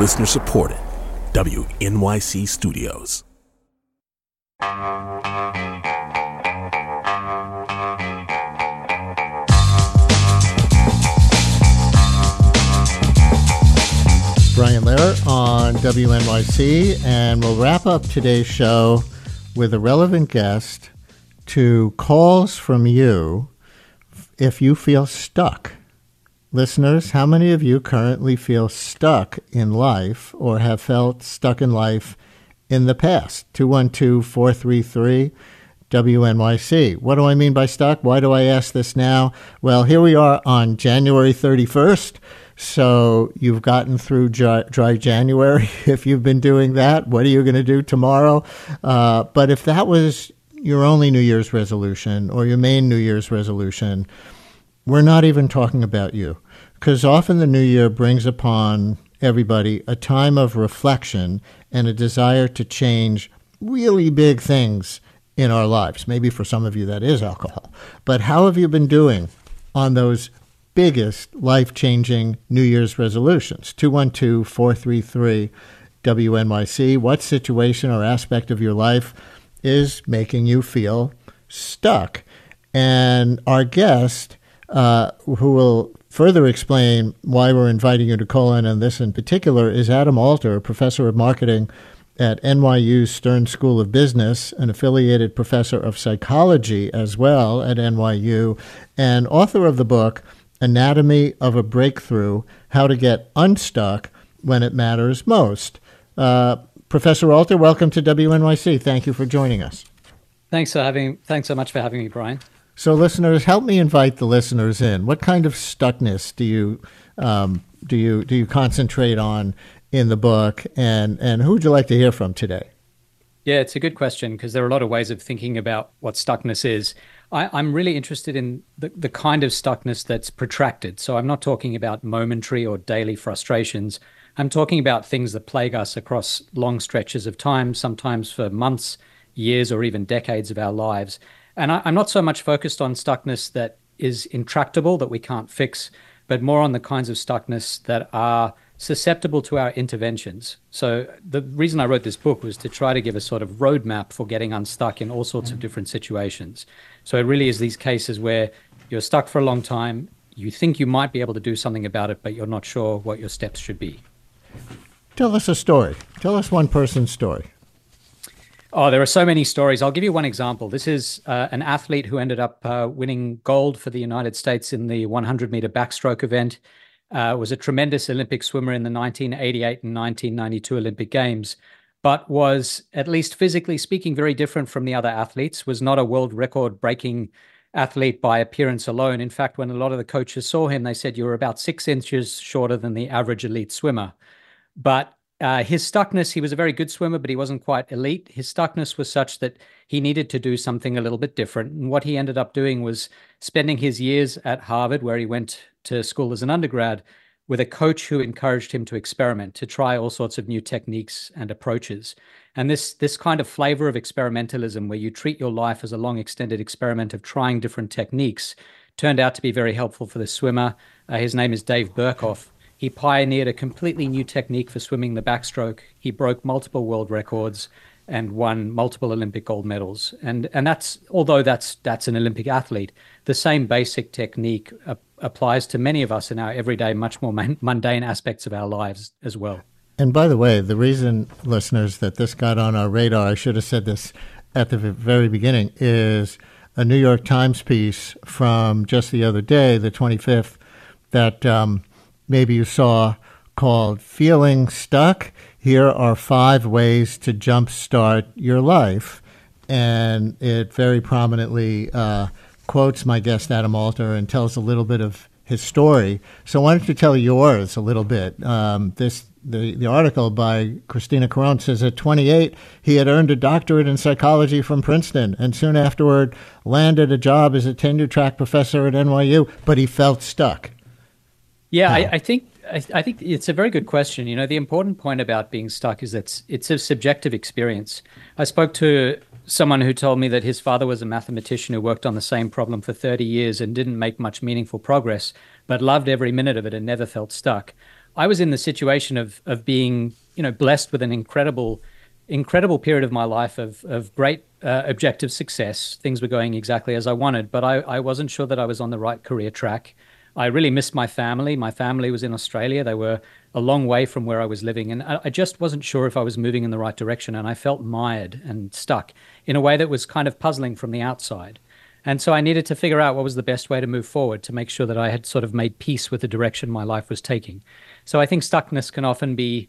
Listener-supported WNYC Studios. Brian Lehrer on WNYC, and we'll wrap up today's show with a relevant guest to calls from you if you feel stuck. Listeners, how many of you currently feel stuck in life or have felt stuck in life in the past? 212-433-WNYC. What do I mean by stuck? Why do I ask this now? Well, here we are on January 31st. So you've gotten through dry January. If you've been doing that, what are you going to do tomorrow? But if that was your only New Year's resolution or your main New Year's resolution, we're not even talking about you, because often the new year brings upon everybody a time of reflection and a desire to change really big things in our lives. Maybe for some of you that is alcohol. But how have you been doing on those biggest life-changing New Year's resolutions? 212-433-WNYC. What situation or aspect of your life is making you feel stuck? And our guest, who will further explain why we're inviting you to call in on this in particular, is Adam Alter, professor of marketing at NYU's Stern School of Business, an affiliated professor of psychology as well at NYU, and author of the book Anatomy of a Breakthrough: How to Get Unstuck When It Matters Most. Professor Alter, welcome to WNYC. Thank you for joining us. Thanks so much for having me, Brian. So, listeners, help me invite the listeners in. What kind of stuckness do you concentrate on in the book, and who would you like to hear from today? Yeah, it's a good question, because there are a lot of ways of thinking about what stuckness is. I'm really interested in the kind of stuckness that's protracted. So I'm not talking about momentary or daily frustrations. I'm talking about things that plague us across long stretches of time, sometimes for months, years, or even decades of our lives. And I'm not so much focused on stuckness that is intractable, that we can't fix, but more on the kinds of stuckness that are susceptible to our interventions. So the reason I wrote this book was to try to give a sort of roadmap for getting unstuck in all sorts of different situations. So it really is these cases where you're stuck for a long time, you think you might be able to do something about it, but you're not sure what your steps should be. Tell us a story. Tell us one person's story. Oh, there are so many stories. I'll give you one example. This is an athlete who ended up winning gold for the United States in the 100-meter backstroke event. Was a tremendous Olympic swimmer in the 1988 and 1992 Olympic Games, but was, at least physically speaking, very different from the other athletes, was not a world record-breaking athlete by appearance alone. In fact, when a lot of the coaches saw him, they said, "You're about 6 inches shorter than the average elite swimmer." But his stuckness, he was a very good swimmer, but he wasn't quite elite. His stuckness was such that he needed to do something a little bit different. And what he ended up doing was spending his years at Harvard, where he went to school as an undergrad, with a coach who encouraged him to experiment, to try all sorts of new techniques and approaches. And this kind of flavor of experimentalism, where you treat your life as a long extended experiment of trying different techniques, turned out to be very helpful for the swimmer. His name is Dave Berkoff. He pioneered a completely new technique for swimming the backstroke. He broke multiple world records and won multiple Olympic gold medals. And that's, although that's an Olympic athlete, the same basic technique applies to many of us in our everyday, much more mundane aspects of our lives as well. And by the way, the reason, listeners, that this got on our radar, I should have said this at the very beginning, is a New York Times piece from just the other day, the 25th, that maybe you saw, called "Feeling Stuck? Here are 5 ways to jumpstart your life." And it very prominently quotes my guest, Adam Alter, and tells a little bit of his story. So why don't you tell yours a little bit? The article by Christina Caron says, at 28, he had earned a doctorate in psychology from Princeton and soon afterward landed a job as a tenure-track professor at NYU, but he felt stuck. Yeah, I think it's a very good question. You know, the important point about being stuck is that it's a subjective experience. I spoke to someone who told me that his father was a mathematician who worked on the same problem for 30 years and didn't make much meaningful progress, but loved every minute of it and never felt stuck. I was in the situation of being, you know, blessed with an incredible period of my life of great objective success. Things were going exactly as I wanted, but I wasn't sure that I was on the right career track. I really missed my family. My family was in Australia. They were a long way from where I was living. And I just wasn't sure if I was moving in the right direction. And I felt mired and stuck in a way that was kind of puzzling from the outside. And so I needed to figure out what was the best way to move forward to make sure that I had sort of made peace with the direction my life was taking. So I think stuckness can often be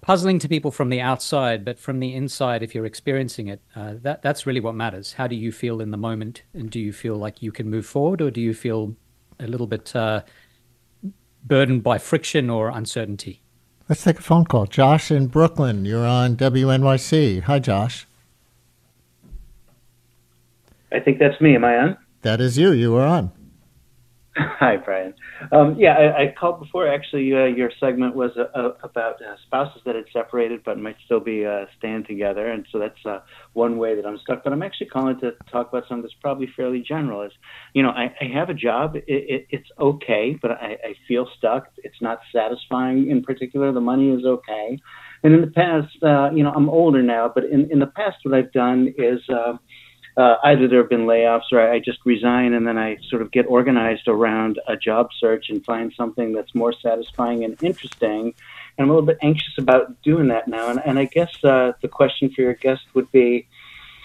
puzzling to people from the outside, but from the inside, if you're experiencing it, that's really what matters. How do you feel in the moment? And do you feel like you can move forward, or do you feel a little bit burdened by friction or uncertainty? Let's take a phone call. Josh in Brooklyn, you're on WNYC. Hi, Josh. I think that's me. Am I on? That is you. You are on. Hi, Brian. Yeah, I called before. Actually, your segment was about spouses that had separated but might still be staying together, and so that's one way that I'm stuck. But I'm actually calling to talk about something that's probably fairly general. Is, you know, I have a job. It's okay, but I feel stuck. It's not satisfying. In particular, the money is okay. And in the past, you know, I'm older now, but in the past, what I've done is either there have been layoffs, or I just resign, and then I sort of get organized around a job search and find something that's more satisfying and interesting. And I'm a little bit anxious about doing that now. And I guess the question for your guest would be,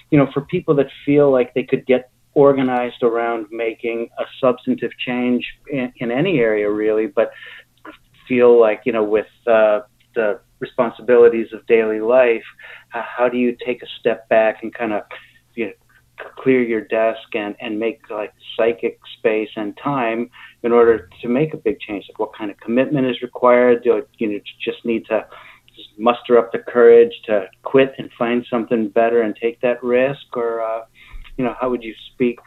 you know, for people that feel like they could get organized around making a substantive change in any area, really, but feel like, you know, with the responsibilities of daily life, how do you take a step back and kind of, you know, clear your desk and make like psychic space and time in order to make a big change? Like, what kind of commitment is required? Do you just need to just muster up the courage to quit and find something better and take that risk? Or, you know, how would you speak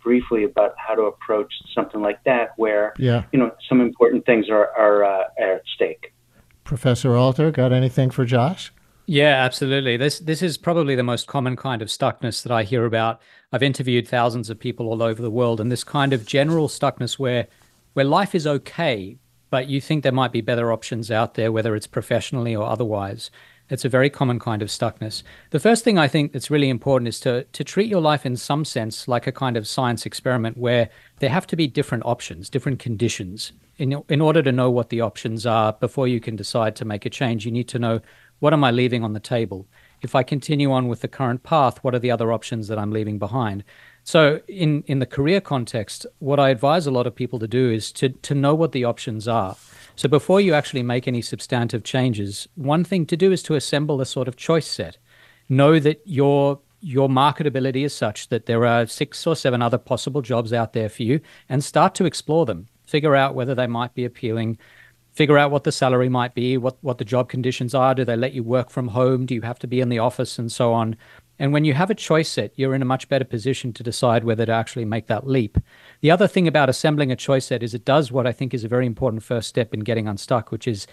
briefly about how to approach something like that where, you know, some important things are at stake? Professor Alter, got anything for Josh? Yeah, absolutely. This is probably the most common kind of stuckness that I hear about. I've interviewed thousands of people all over the world, and this kind of general stuckness where life is okay, but you think there might be better options out there, whether it's professionally or otherwise. It's a very common kind of stuckness. The first thing I think that's really important is to treat your life in some sense like a kind of science experiment where there have to be different options, different conditions. In order to know what the options are before you can decide to make a change, you need to know, what am I leaving on the table? If I continue on with the current path, what are the other options that I'm leaving behind? So in the career context, what I advise a lot of people to do is to know what the options are. So before you actually make any substantive changes, one thing to do is to assemble a sort of choice set. Know that your marketability is such that there are 6 or 7 other possible jobs out there for you, and start to explore them. Figure out whether they might be appealing. Figure out what the salary might be, what the job conditions are. Do they let you work from home? Do you have to be in the office, and so on? And when you have a choice set, you're in a much better position to decide whether to actually make that leap. The other thing about assembling a choice set is it does what I think is a very important first step in getting unstuck, which is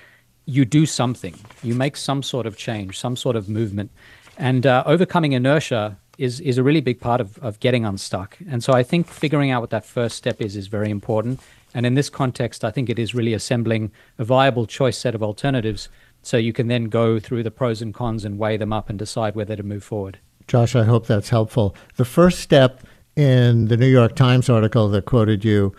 you do something. You make some sort of change, some sort of movement. And overcoming inertia is a really big part of getting unstuck. And so I think figuring out what that first step is very important. And in this context, I think it is really assembling a viable choice set of alternatives so you can then go through the pros and cons and weigh them up and decide whether to move forward. Josh, I hope that's helpful. The first step in the New York Times article that quoted you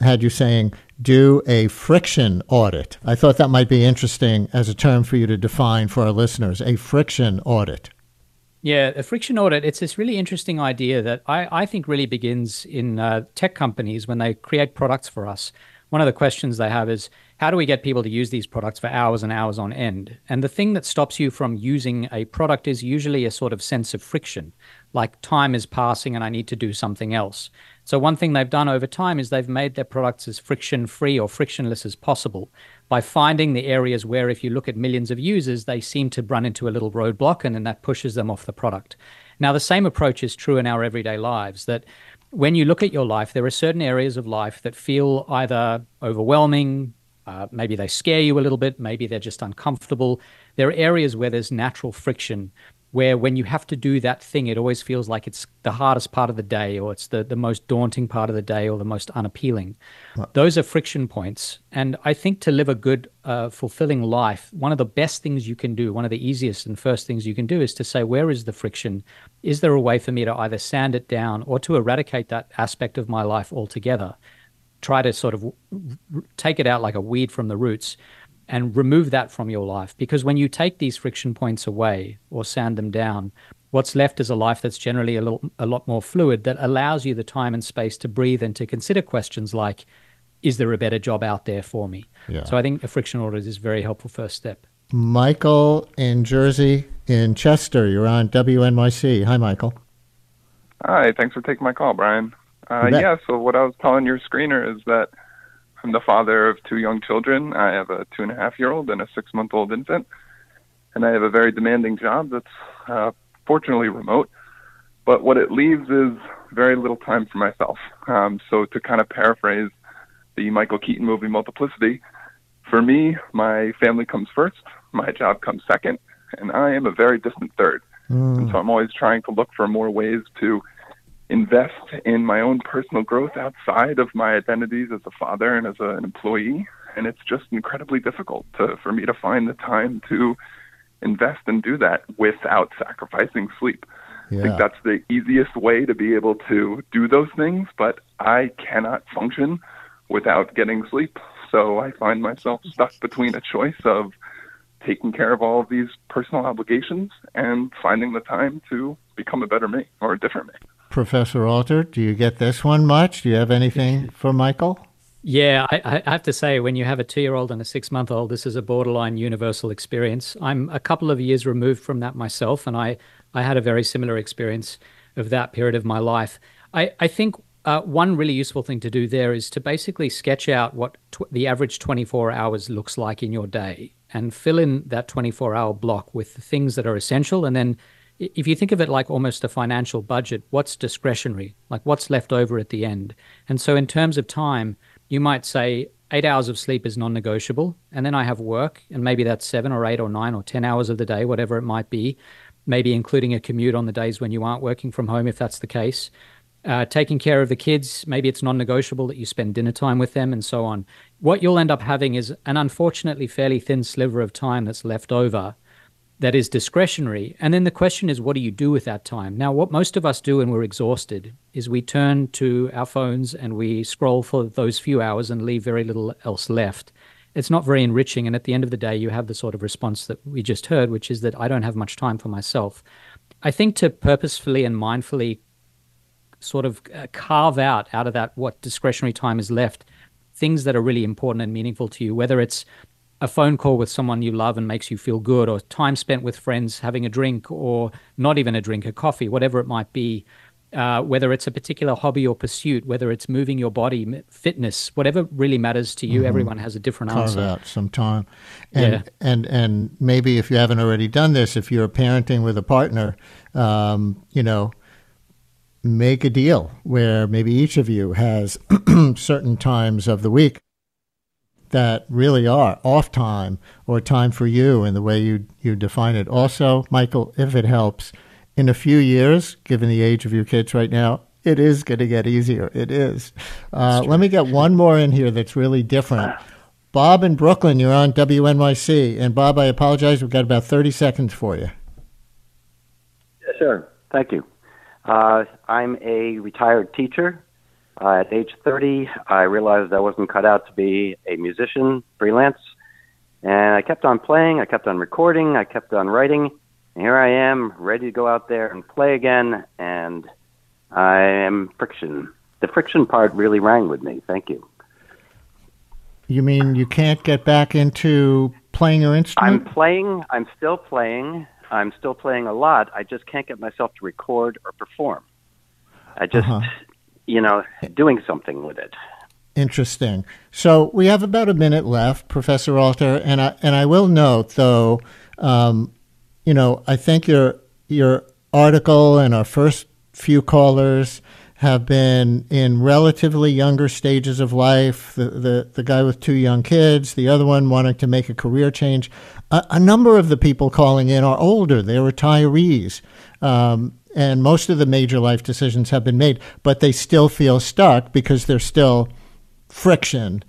had you saying, do a friction audit. I thought that might be interesting as a term for you to define for our listeners, a friction audit. Yeah, a friction audit, it's this really interesting idea that I think really begins in tech companies when they create products for us. One of the questions they have is, how do we get people to use these products for hours and hours on end? And the thing that stops you from using a product is usually a sort of sense of friction, like time is passing and I need to do something else. So one thing they've done over time is they've made their products as friction-free or frictionless as possible by finding the areas where, if you look at millions of users, they seem to run into a little roadblock, and then that pushes them off the product. Now, the same approach is true in our everyday lives, that when you look at your life, there are certain areas of life that feel either overwhelming, maybe they scare you a little bit, maybe they're just uncomfortable. There are areas where there's natural friction where when you have to do that thing, it always feels like it's the hardest part of the day, or it's the most daunting part of the day, or the most unappealing. Right. Those are friction points. And I think to live a good, fulfilling life, one of the best things you can do, one of the easiest and first things you can do is to say, where is the friction? Is there a way for me to either sand it down or to eradicate that aspect of my life altogether? Try to sort of take it out like a weed from the roots and remove that from your life. Because when you take these friction points away or sand them down, what's left is a life that's generally a lot more fluid, that allows you the time and space to breathe and to consider questions like, is there a better job out there for me? Yeah. So I think a friction audit is a very helpful first step. Michael in Jersey, in Chester, you're on WNYC. Hi, Michael. Hi, thanks for taking my call, Brian. Yeah, so what I was telling your screener is that I'm the father of 2 young children. I have a 2-and-a-half-year-old and a 6-month-old infant. And I have a very demanding job that's fortunately remote. But what it leaves is very little time for myself. So to kind of paraphrase the Michael Keaton movie Multiplicity, for me, my family comes first, my job comes second, and I am a very distant third. And so I'm always trying to look for more ways to invest in my own personal growth outside of my identities as a father and as an employee. And it's just incredibly difficult for me to find the time to invest and do that without sacrificing sleep. Yeah. I think that's the easiest way to be able to do those things, but I cannot function without getting sleep. So I find myself stuck between a choice of taking care of all of these personal obligations and finding the time to become a better me or a different me. Professor Alter, do you get this one much? Do you have anything for Michael? Yeah, I have to say, when you have a 2-year-old and a 6-month-old, this is a borderline universal experience. I'm a couple of years removed from that myself, and I had a very similar experience of that period of my life. I think one really useful thing to do there is to basically sketch out what the average 24 hours looks like in your day and fill in that 24-hour block with the things that are essential, and then if you think of it like almost a financial budget, what's discretionary, like what's left over at the end? And so in terms of time, you might say 8 hours of sleep is non-negotiable, and then I have work, and maybe that's 7 or 8 or 9 or 10 hours of the day, whatever it might be, maybe including a commute on the days when you aren't working from home, if that's the case. Taking care of the kids, maybe it's non-negotiable that you spend dinner time with them and so on. What you'll end up having is an unfortunately fairly thin sliver of time that's left over that is discretionary. And then the question is, what do you do with that time? Now, what most of us do when we're exhausted is we turn to our phones and we scroll for those few hours and leave very little else left. It's not very enriching. And at the end of the day, you have the sort of response that we just heard, which is that I don't have much time for myself. I think to purposefully and mindfully sort of carve out of that what discretionary time is left, things that are really important and meaningful to you, whether it's a phone call with someone you love and makes you feel good, or time spent with friends having a drink, or not even a drink, a coffee, whatever it might be, whether it's a particular hobby or pursuit, whether it's moving your body, fitness, whatever really matters to you, everyone has a different answer. Carve out some time. And maybe if you haven't already done this, if you're parenting with a partner, make a deal where maybe each of you has certain times of the week that really are off time or time for you in the way you define it. Also, Michael, if it helps, in a few years, given the age of your kids right now, it is going to get easier. It is. Let me get one more in here that's really different. Bob in Brooklyn, you're on WNYC. And Bob, I apologize. We've got about 30 seconds for you. Yes, sir. Thank you. I'm a retired teacher. At age 30, I realized I wasn't cut out to be a musician, freelance, and I kept on playing, I kept on recording, I kept on writing, and here I am, ready to go out there and play again, and I am friction. The friction part really rang with me. Thank you. You mean you can't get back into playing your instrument? I'm still playing a lot. I just can't get myself to record or perform. I just... doing something with it. Interesting. So we have about a minute left, Professor Alter, and I will note though, I think your article and our first few callers have been in relatively younger stages of life, the guy with 2 young kids, the other one wanting to make a career change. A number of the people calling in are older. They're retirees. And most of the major life decisions have been made, but they still feel stuck because there's still friction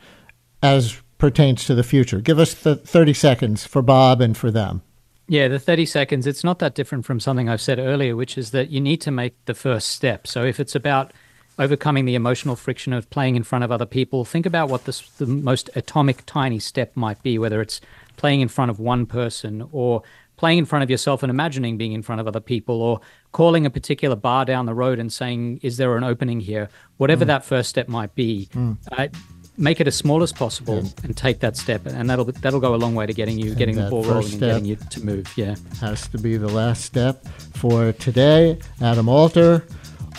as pertains to the future. Give us the 30 seconds for Bob and for them. Yeah, the 30 seconds, it's not that different from something I've said earlier, which is that you need to make the first step. So if it's about overcoming the emotional friction of playing in front of other people, think about what the most atomic tiny step might be, whether it's playing in front of one person or playing in front of yourself and imagining being in front of other people, or calling a particular bar down the road and saying, is there an opening here? Whatever that first step might be, make it as small as possible and take that step, and that'll go a long way to getting the ball rolling and getting you to move. Yeah, has to be the last step for today. Adam Alter,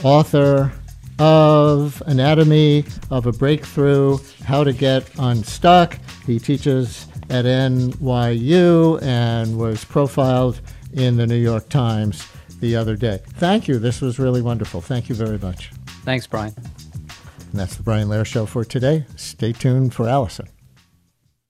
author of Anatomy of a Breakthrough: How to Get Unstuck. He teaches at NYU and was profiled in the New York Times the other day. Thank you. This was really wonderful. Thank you very much. Thanks, Brian. And that's the Brian Lehrer Show for today. Stay tuned for Allison.